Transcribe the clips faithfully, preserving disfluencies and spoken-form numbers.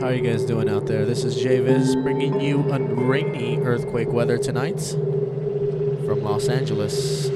How are you guys doing out there? This is Jay Viz bringing you a rainy earthquake weather tonight from Los Angeles.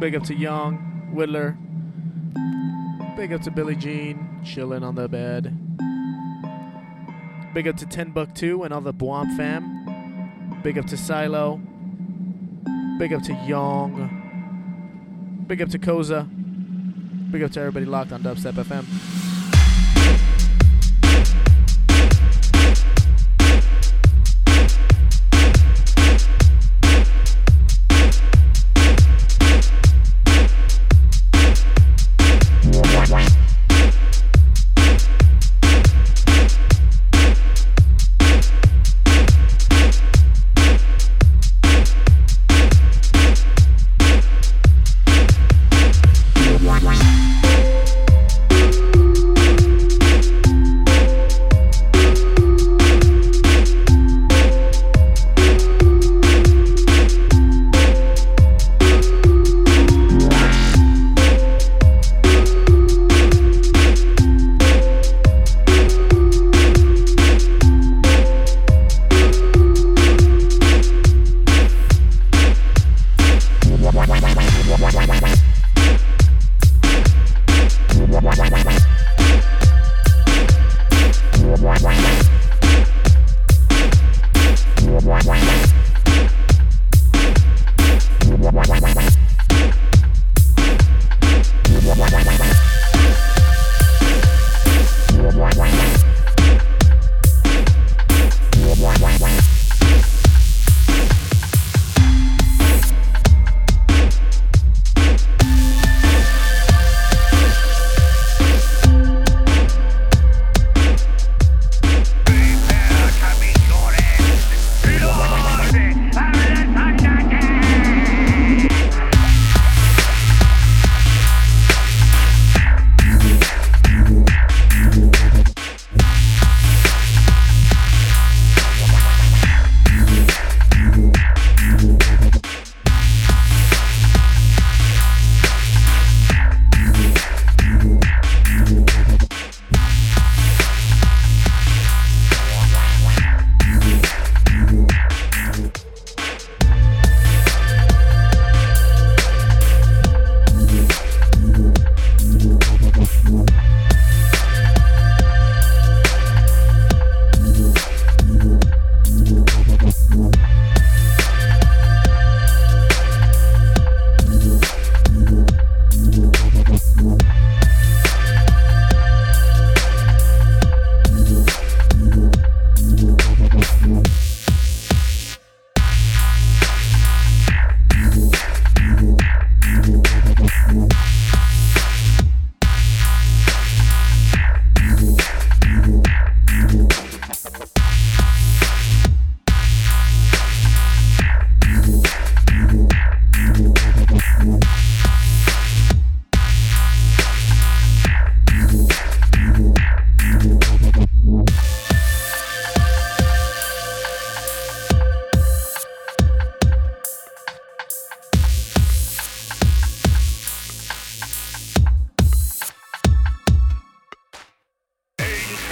Big up to Young, Whittler. Big up to Billy Jean, chilling on the bed. Big up to Ten Buck Two and all the Bwomp fam. Big up to Silo. Big up to Young. Big up to Koza. Big up to everybody locked on Dubstep F M. Thank you.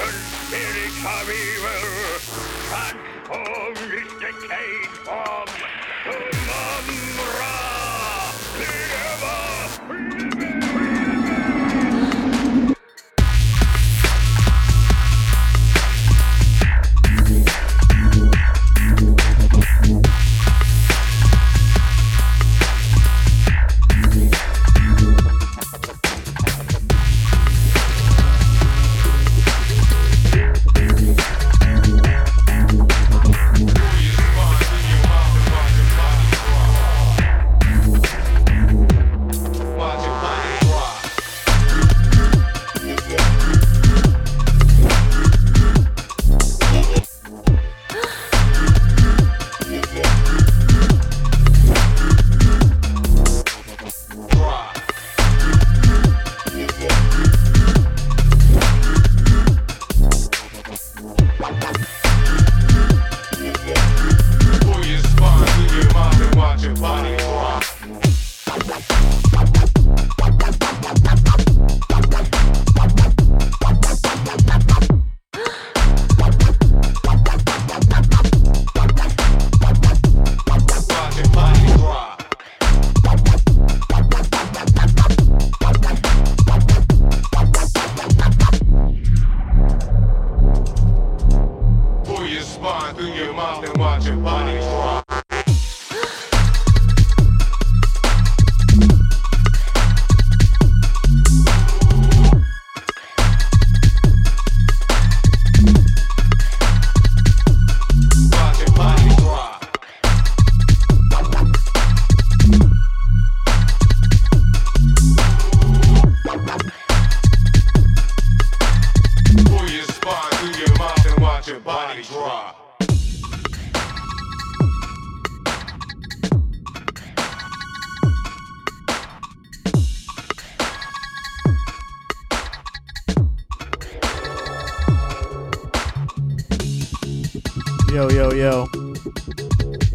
spirits of evil, transform this decayed form to Mum-Ra, the ever living.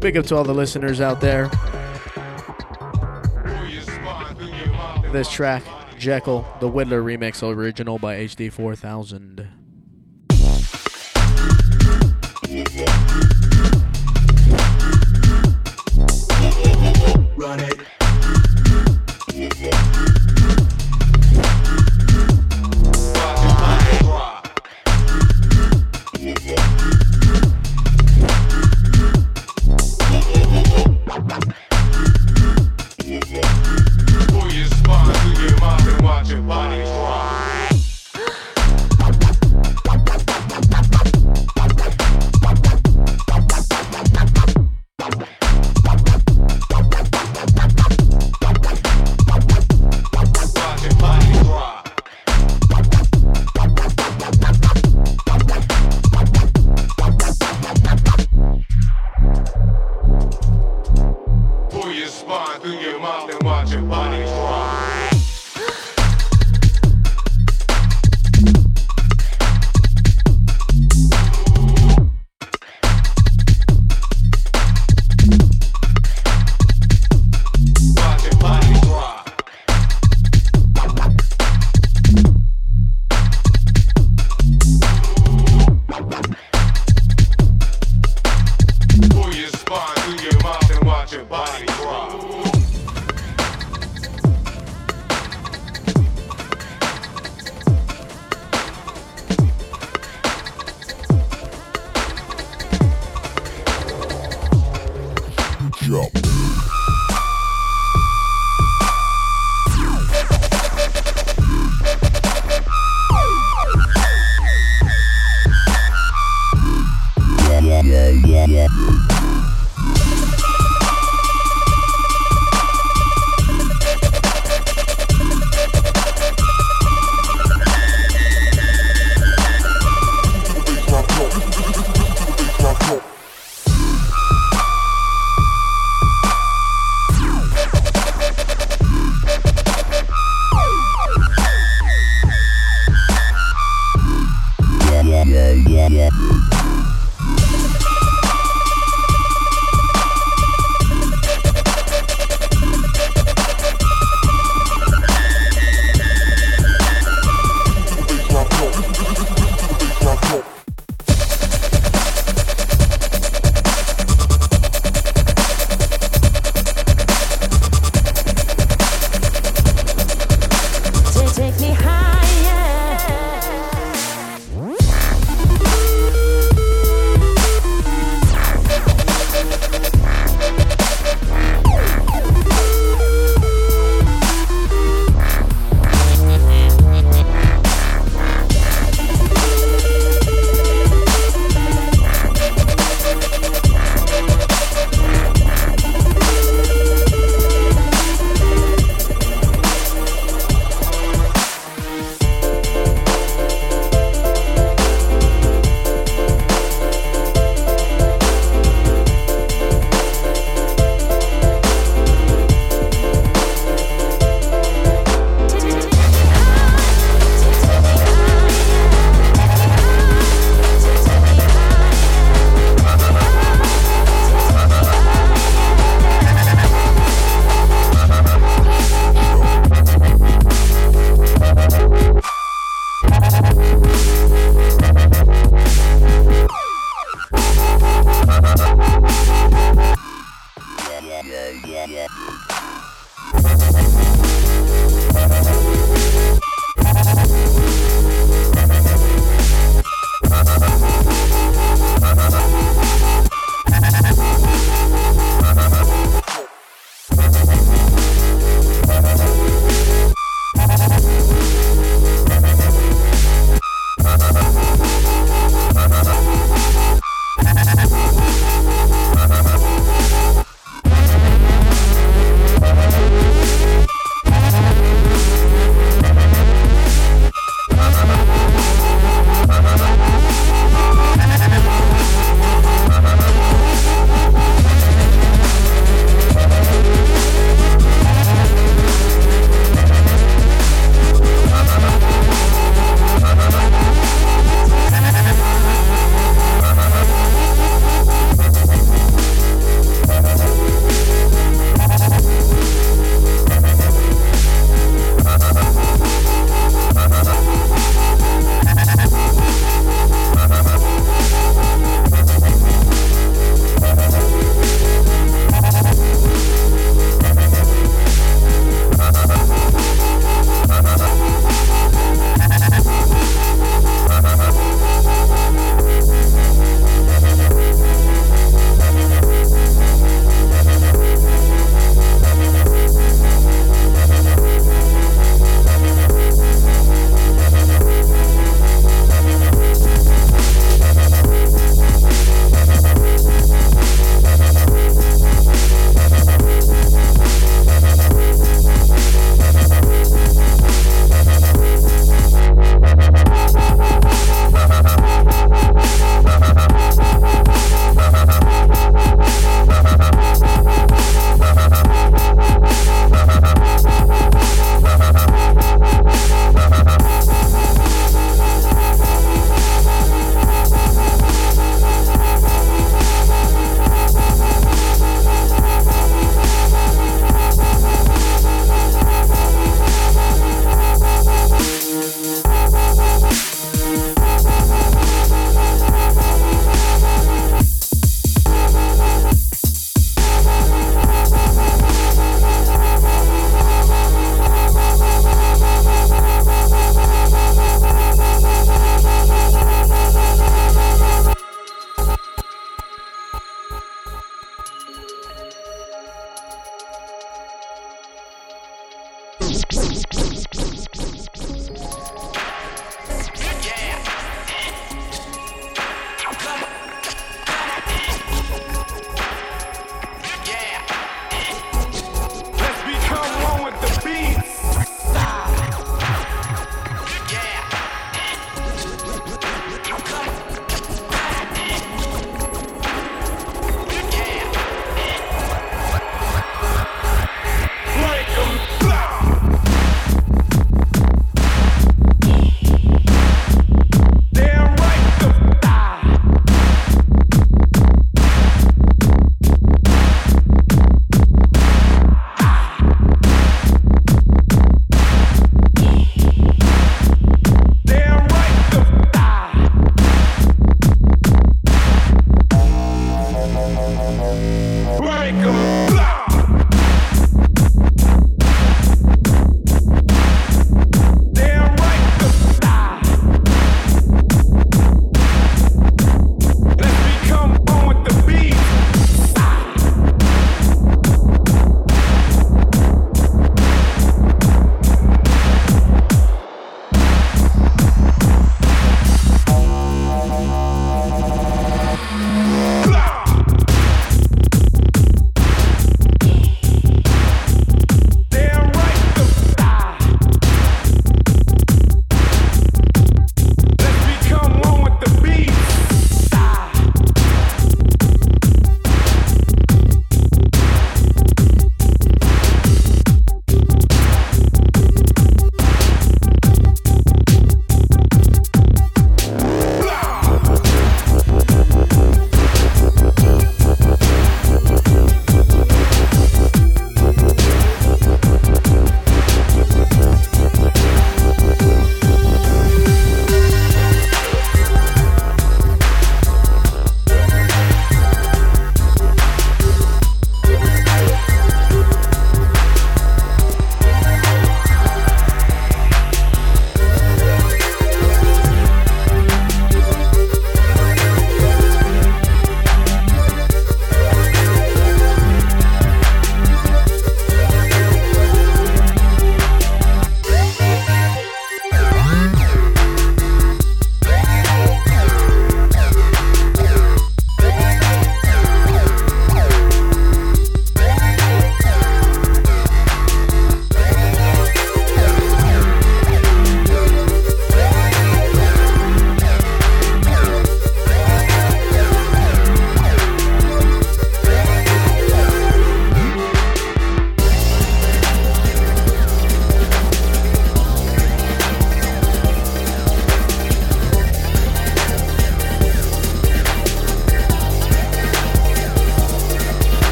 Big up to all the listeners out there. This track, Jekyll, the Whittler remix original by H D four thousand. Run it.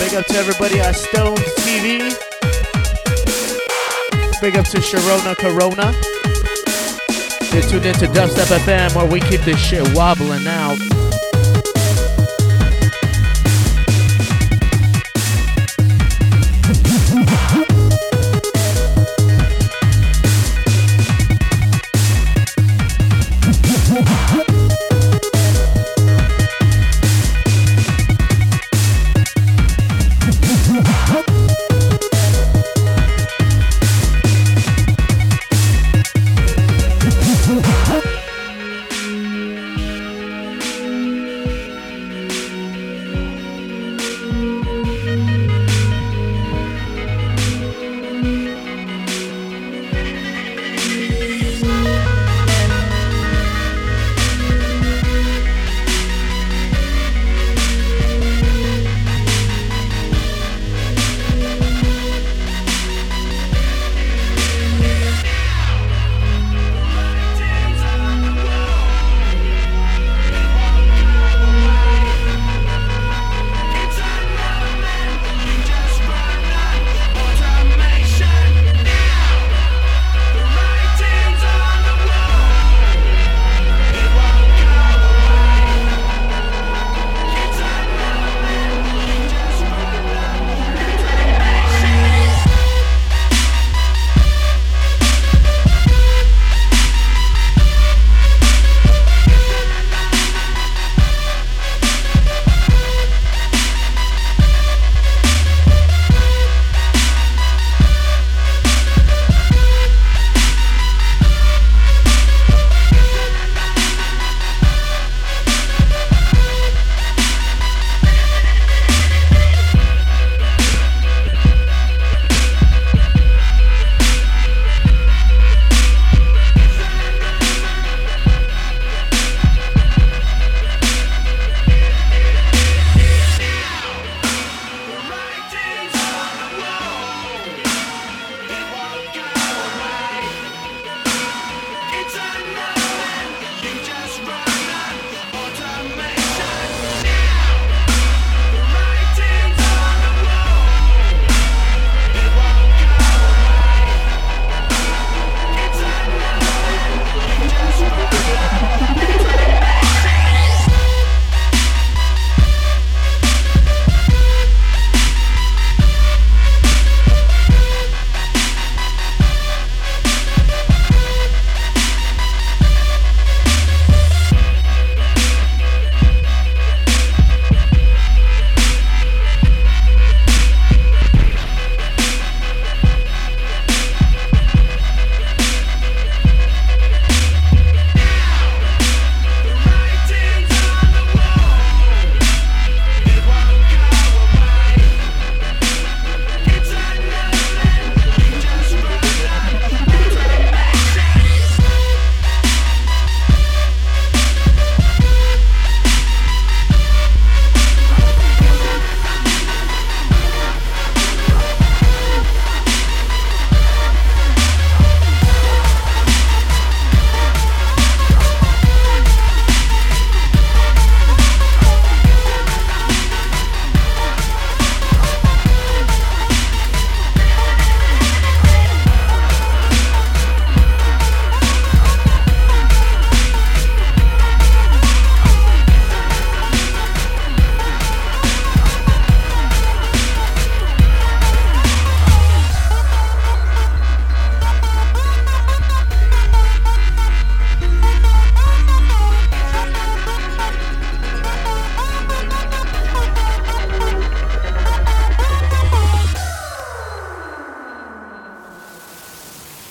Big up to everybody at Stone T V. Big up to Sharona Corona. You're tuned into Dubstep F M where we keep this shit wobbling out.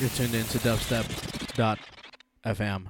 You're tuned in to Dubstep dot f m.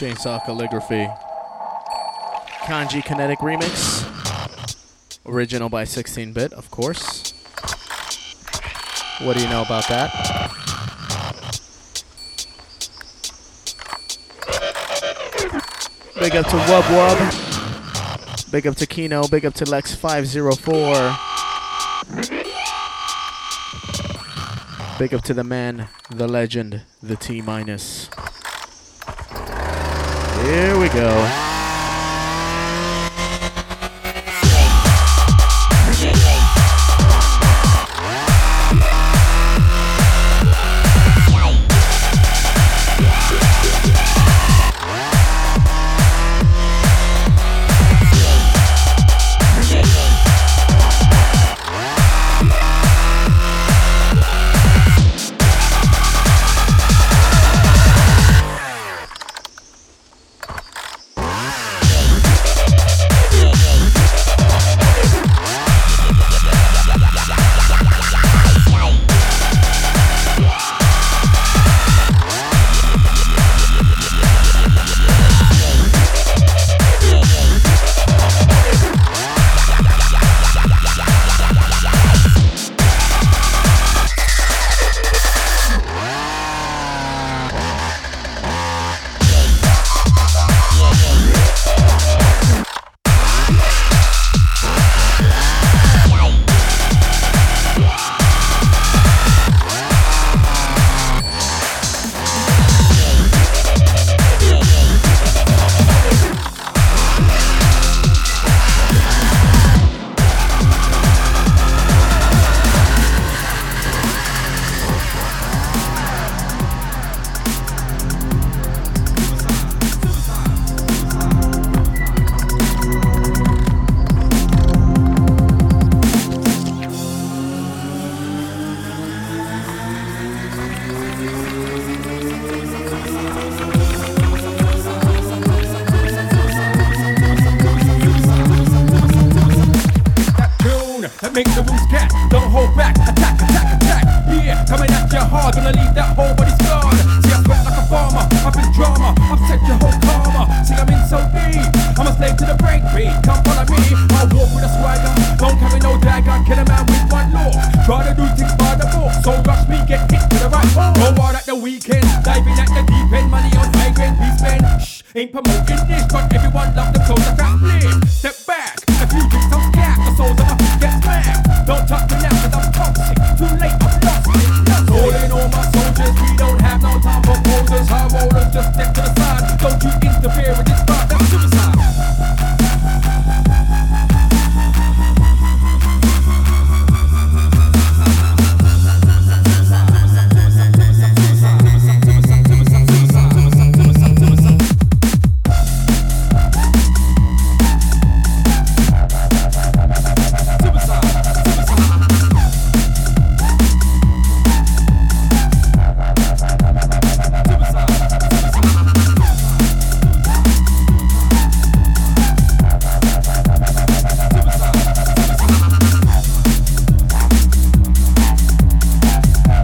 Chainsaw Calligraphy. Kanji Kinetic Remix. Original by sixteen bit, of course. What do you know about that? Big up to Wub Wub. Big up to Kino. Big up to Lex five oh four. Big up to the man, the legend, the T-minus. Here we go.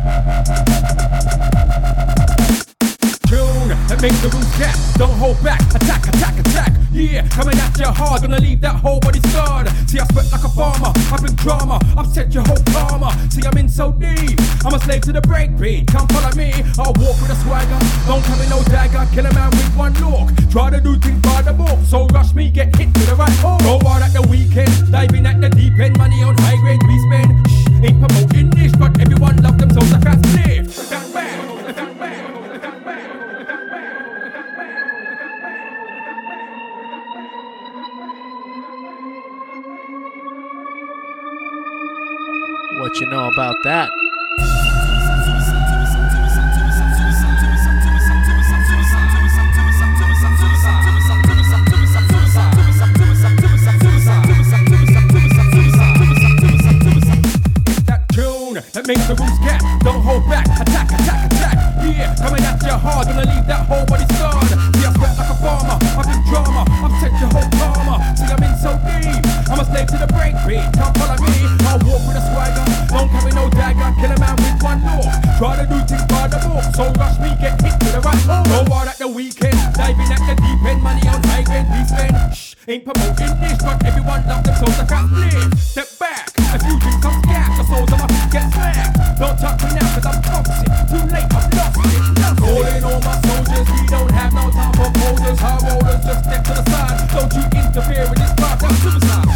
Try to do things by the book, so rush me, get hit to the right. Go out at the weekend, diving at the Spend money on high grade beef men. Shh, ain't promoting this, but everyone love them souls I can't live. Step back, if you drink some gas, the souls of us get slack. Don't talk to me now, cause I'm toxic. Too late, I've lost it. Calling all my soldiers, we don't have no time for posers. Hard rollers, just step to the side. Don't you interfere with this part, that's suicide.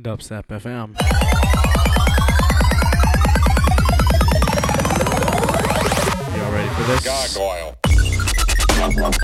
Dubstep F M. Y'all ready for this? Gargoyle. Wub Wub.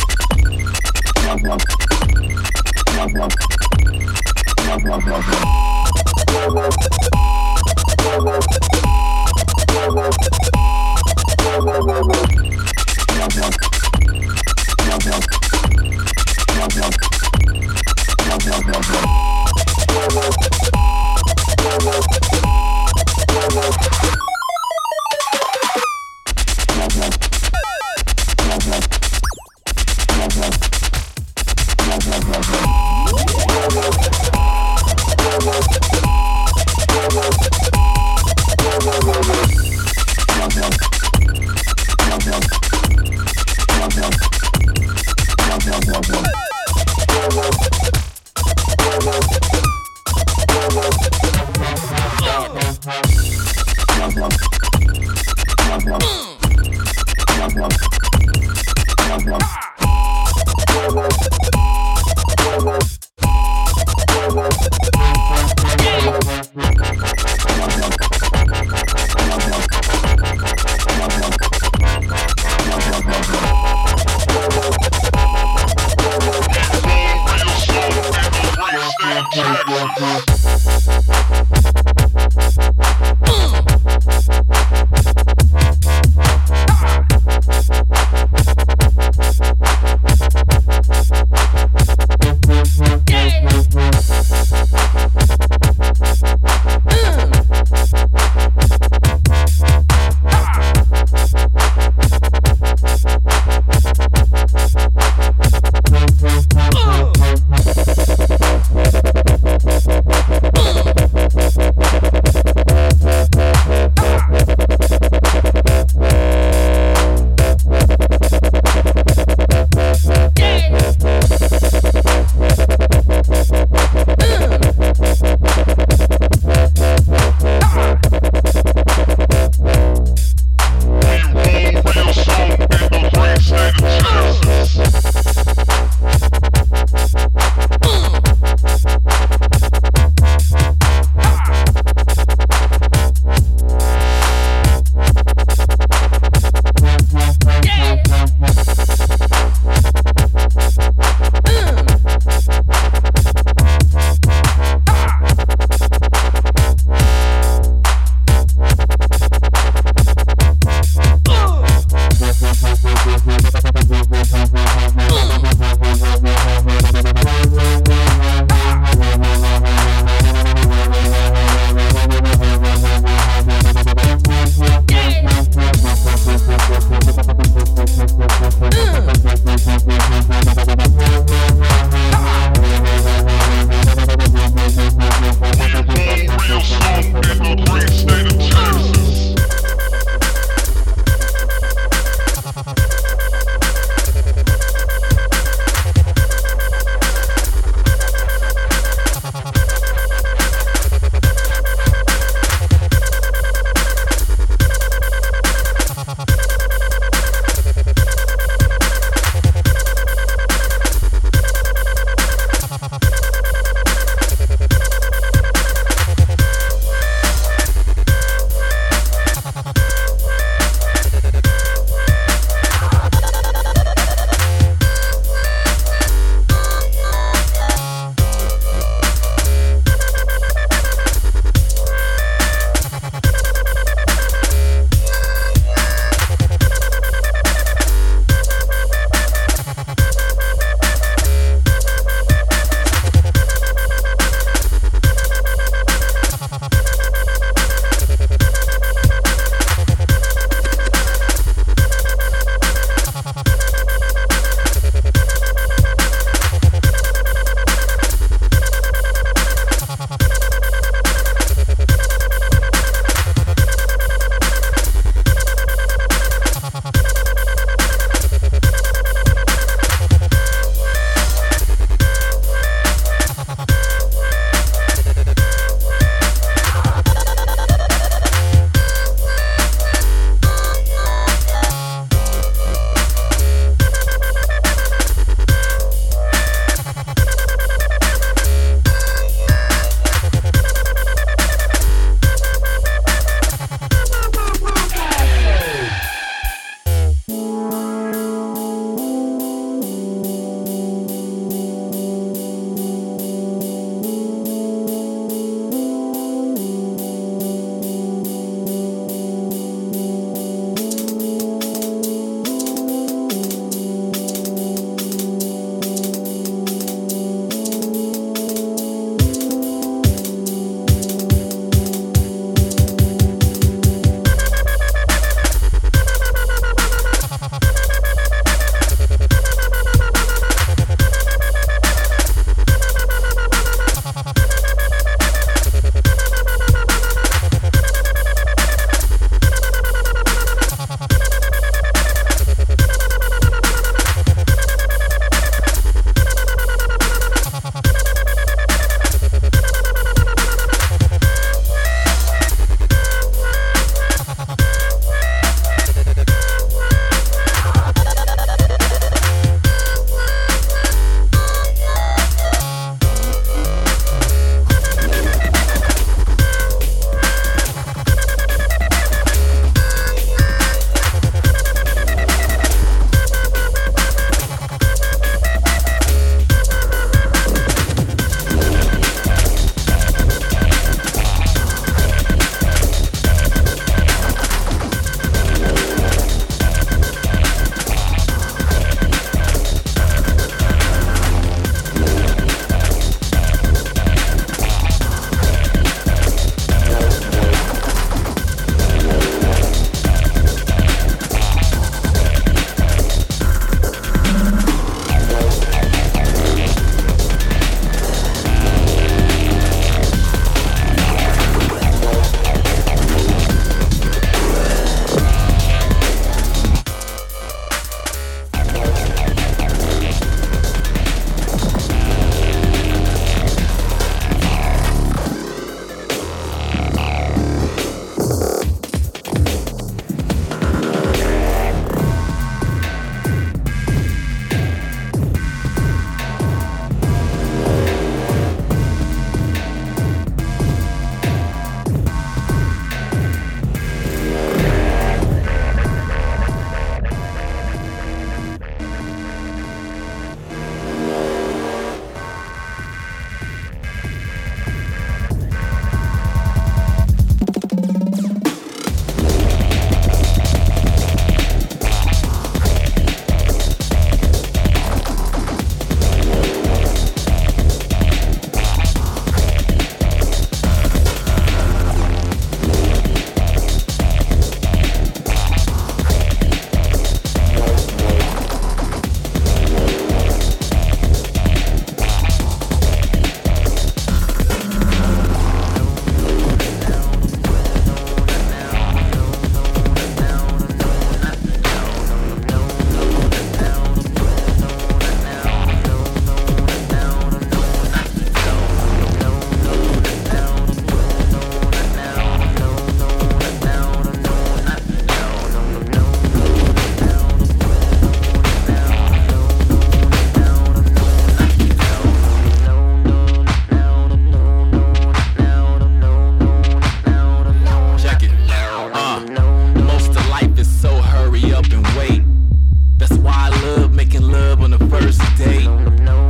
Thursday.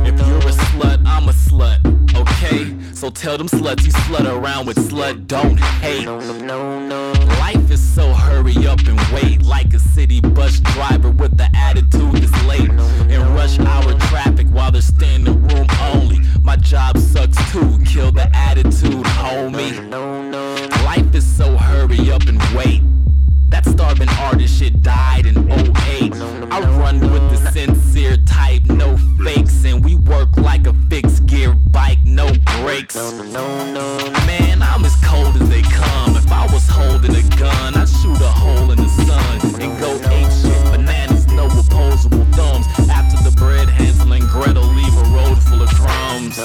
If you're a slut, I'm a slut, okay? So tell them sluts you slut around with slut, don't hate. Life is so hurry up and wait, like a city bus driver with the attitude that's late. In rush hour traffic while they're standing room only. My job sucks too, kill the attitude, homie. Life is so hurry up and wait. That starving artist shit died in oh eight. I run with the sincere type, no fakes, and we work like a fixed gear bike, no brakes. Man, I'm as cold as they come. If I was holding a gun, I'd shoot a hole in the sun and go ape shit bananas, no opposable thumbs. After the bread, Hansel and Gretel leave a road full of crumbs.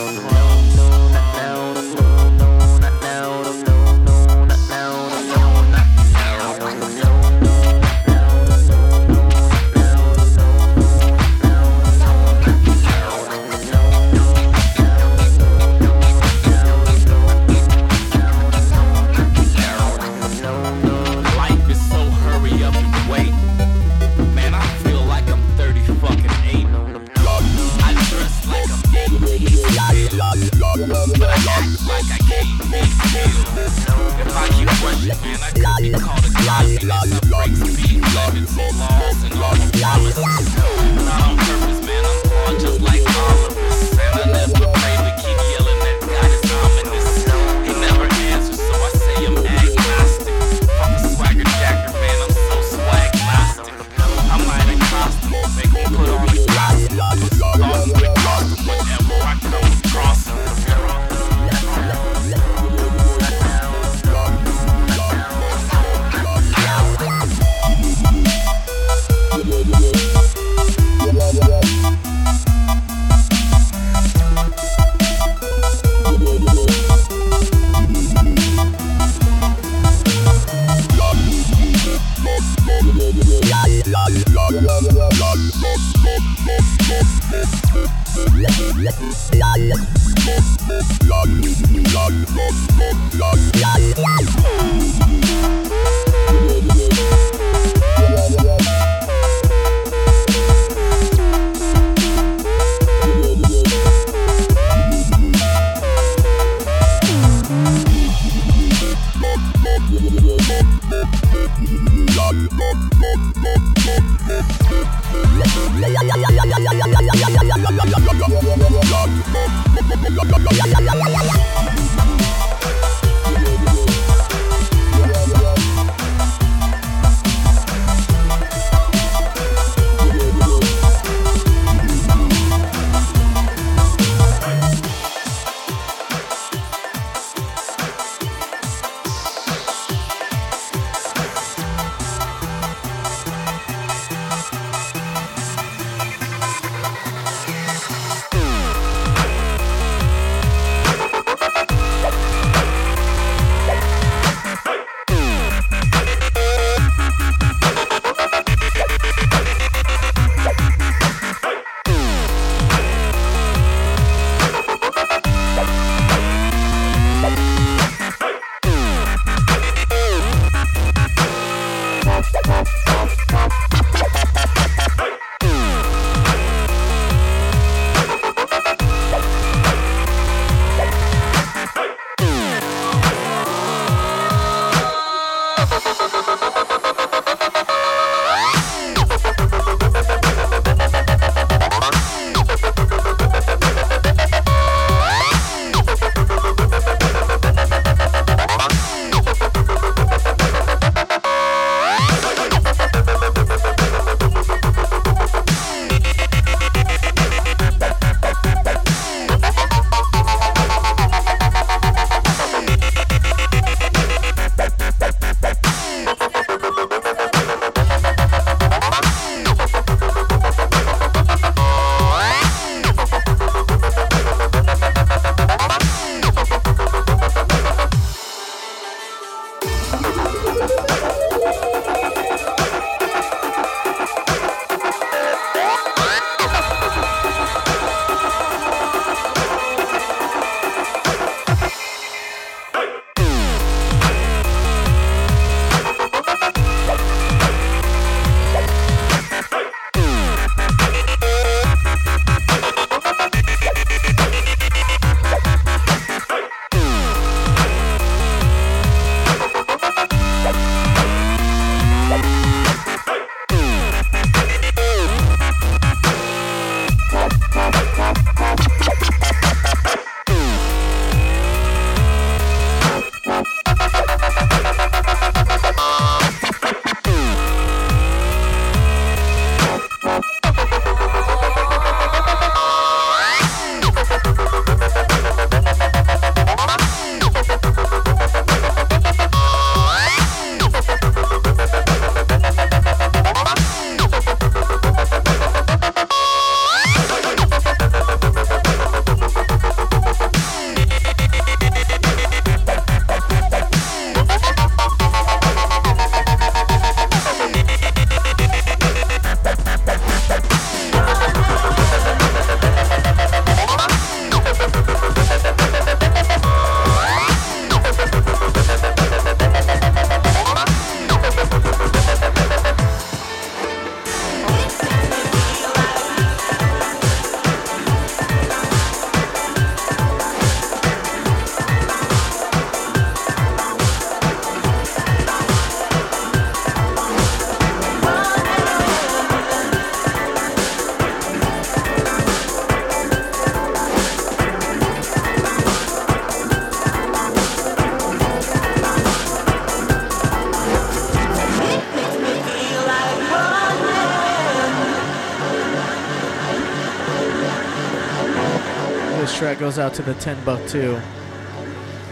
This track goes out to the Ten Buck Two.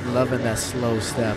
Loving that slow step.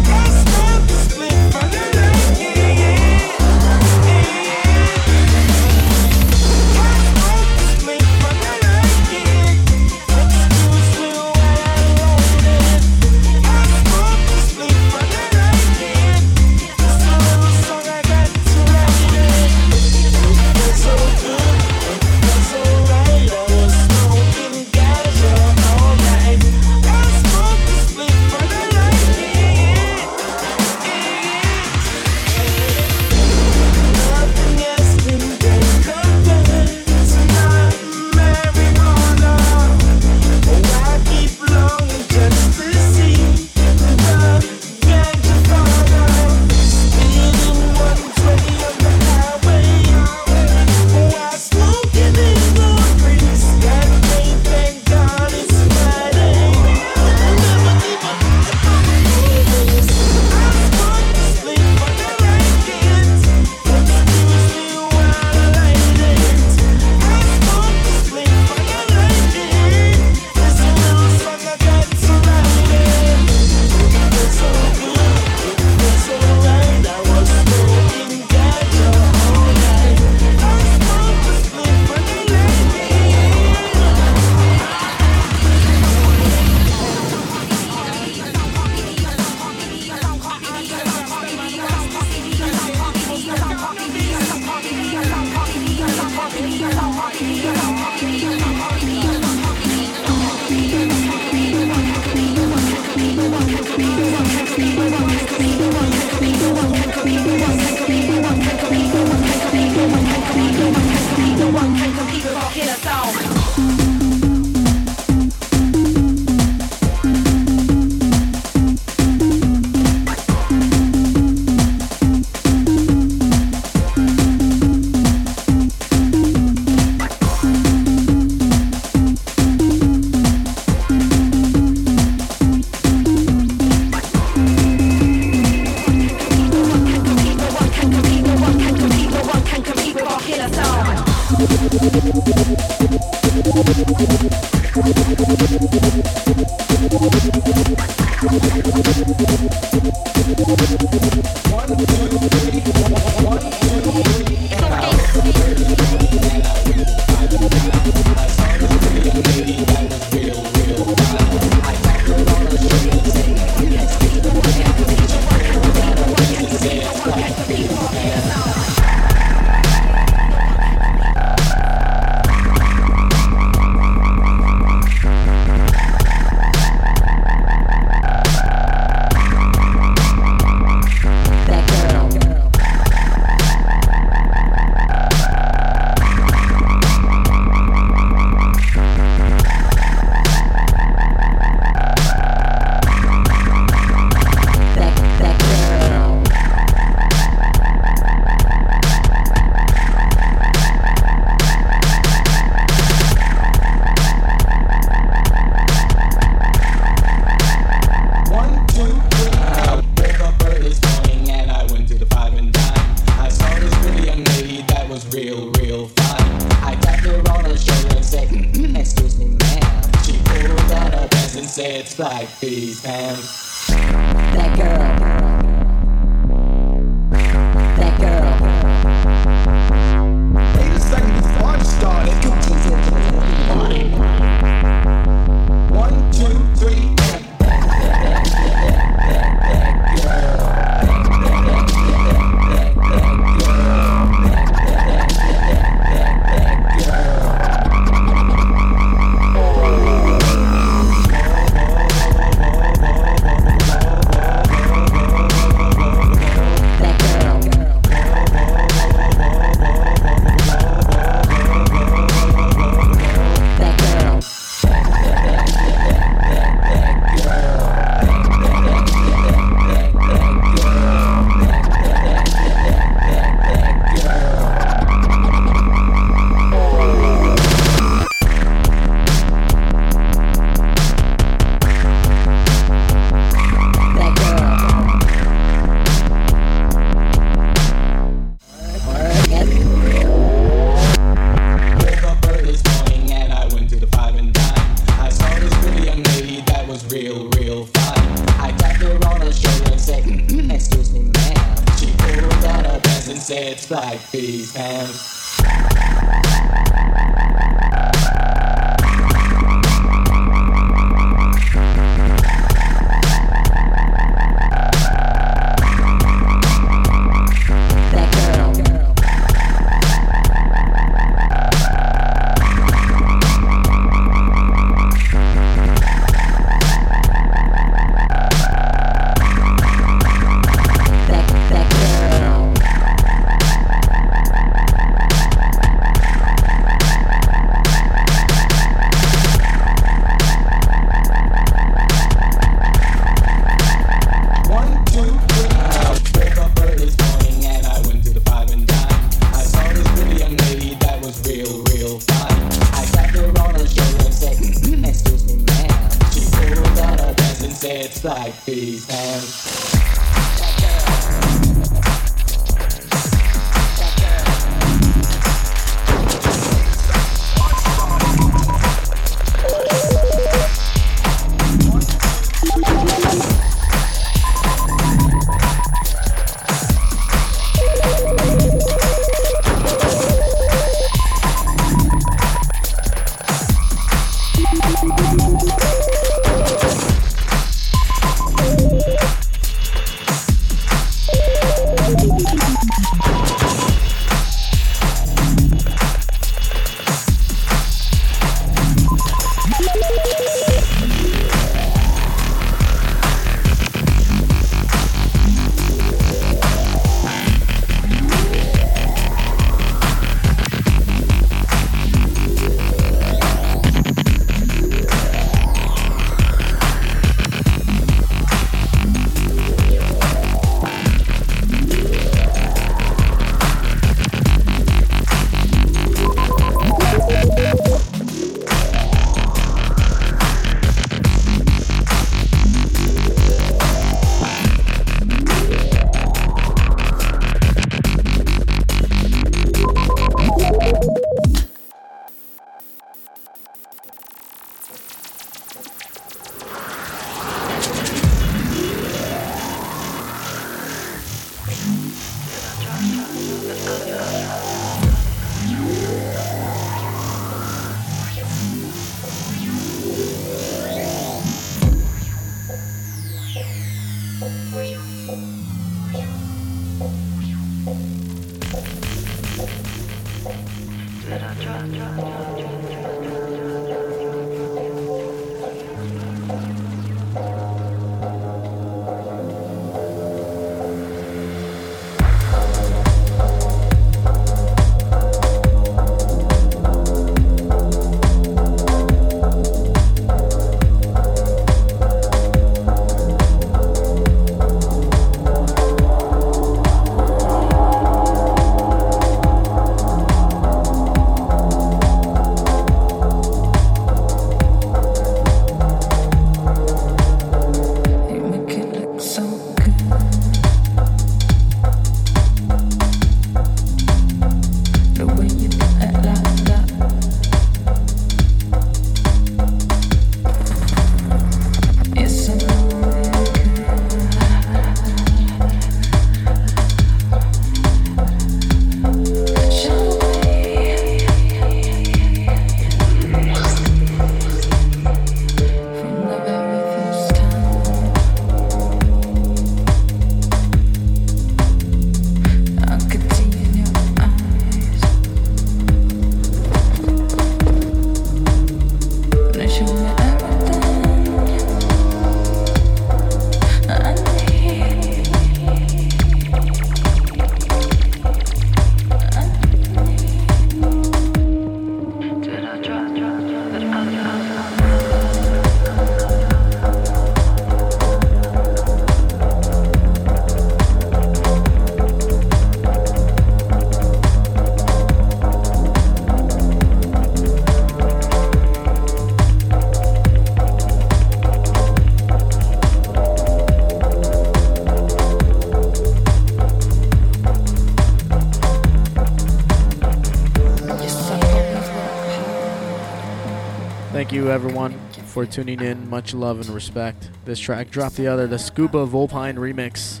Thank you, everyone, for tuning in. Much love and respect. This track, Drop the Other, the Scuba Volpine remix.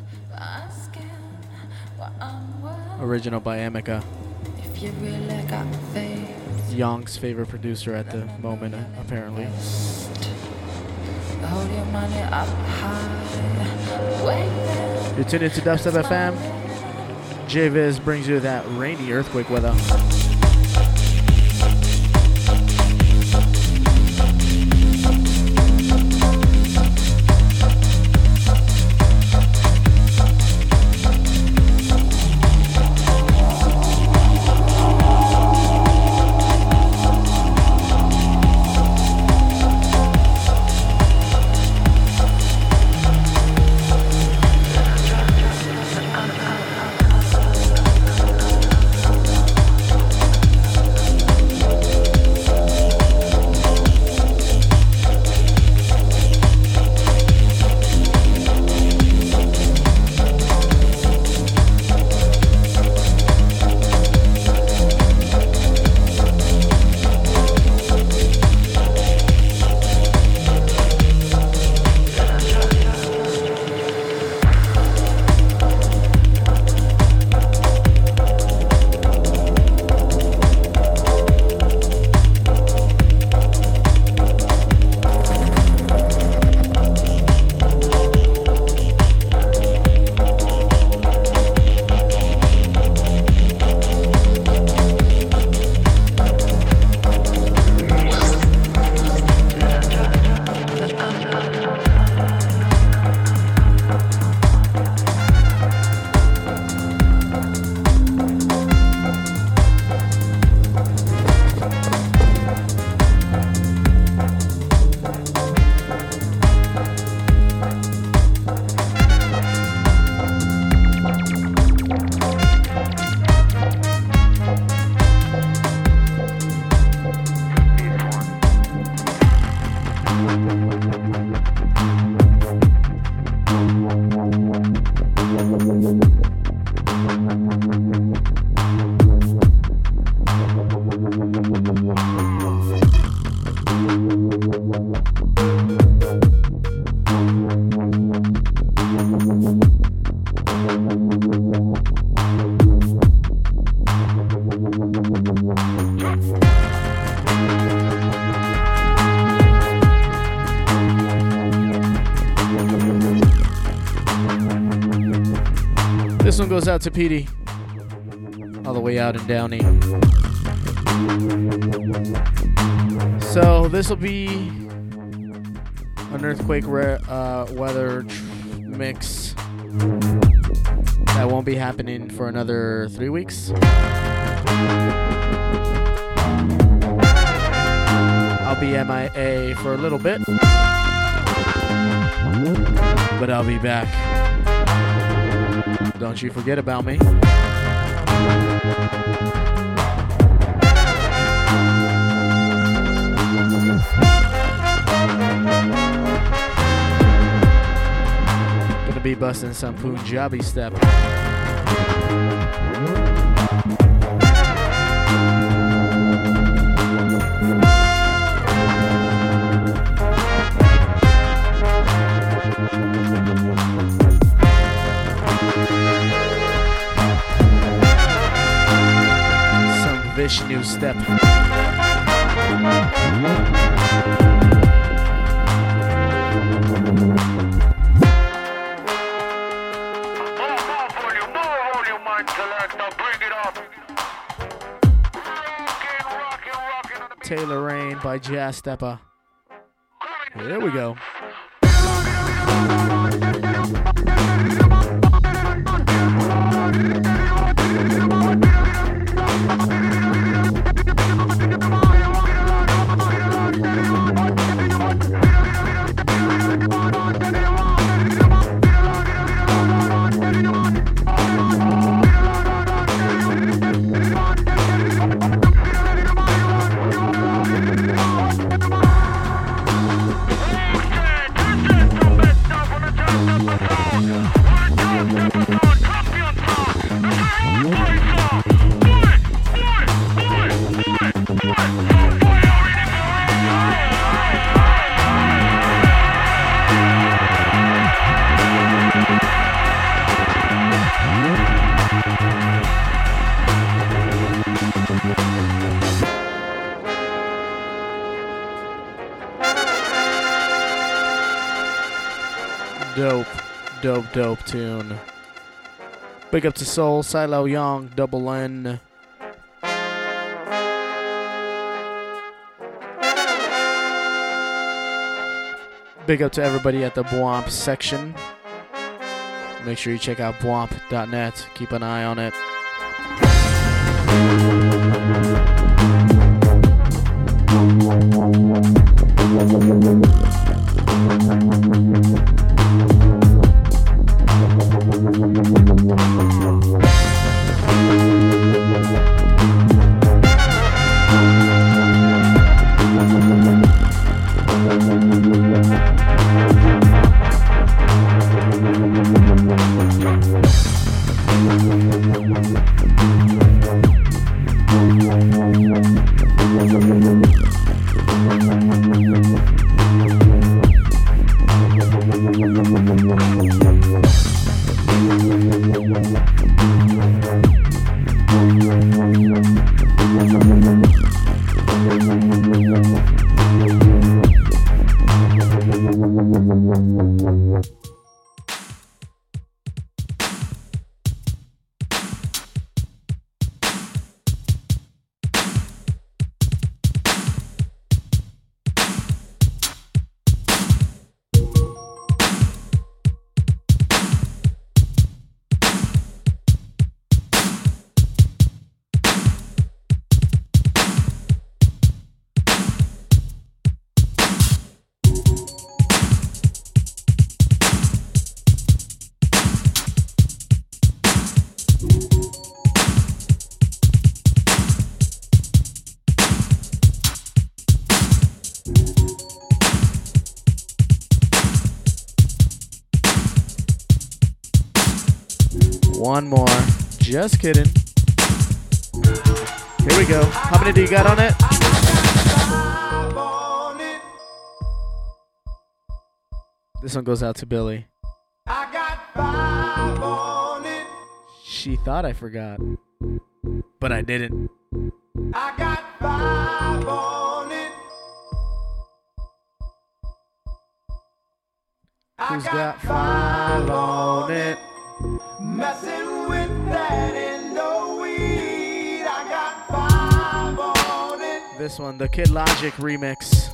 Original by Amica. Young's favorite producer at the moment, apparently. Hold your money up high. You're tuned into Dubstep F M. Jay Viz brings you that rainy earthquake weather. This one goes out to Petey, all the way out in Downey. So this will be an earthquake re- uh, weather tr- mix that won't be happening for another three weeks. I'll be M I A for a little bit, but I'll be back. Don't you forget about me. Gonna be busting some Punjabi step. New step. Taylor Rain by Jazz Steppa. There we go. What? dope, dope, dope tune. Big up to Soul, Silo Young, Double N. Big up to everybody at the Bwomp section. Make sure you check out bwomp dot net. Keep an eye on it. One more. Just kidding. Here we go. How many do you got on it? This one goes out to Billy. I got five on it. She thought I forgot, but I didn't. I got five on it. Who's got five on it? Messing with that in the weed, I got five on it. This one, the Kid Logic remix.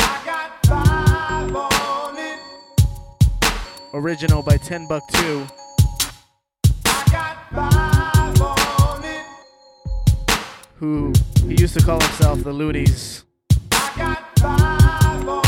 I got five on it. Original by Ten Buck Two. I got five on it. Who he used to call himself the Looties. I got five on it.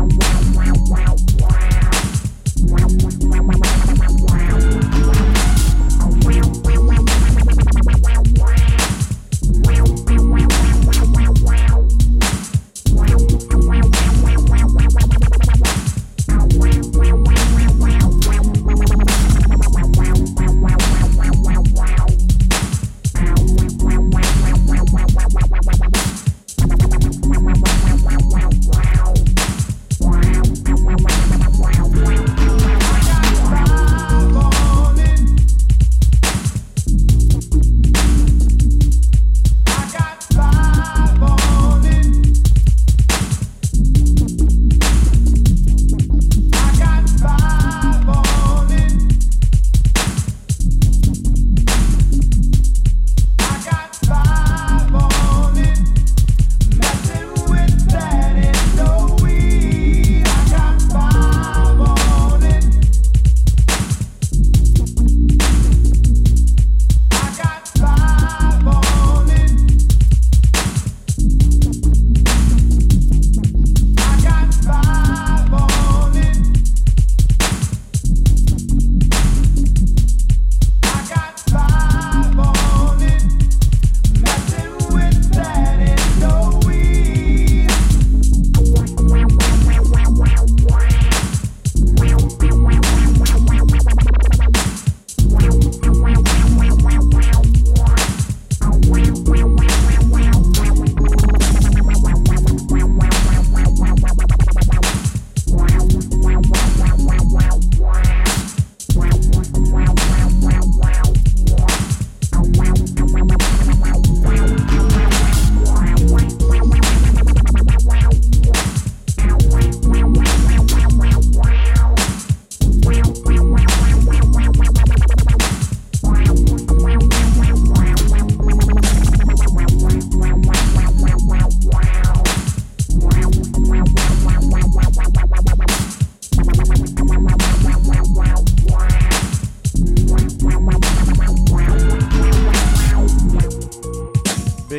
Wow, wow, wow.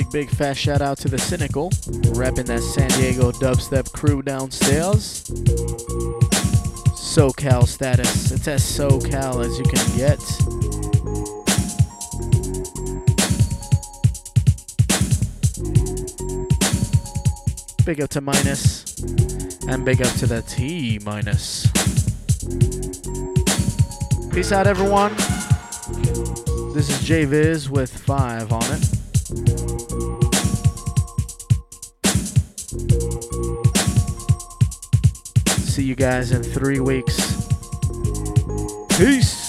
big, big fat shout out to the Cynical, repping that San Diego dubstep crew downstairs. SoCal status. It's as SoCal as you can get. Big up to Minus, and big up to the T-minus. Peace out, everyone. This is Jay Viz with five on it. See you guys in three weeks. Peace.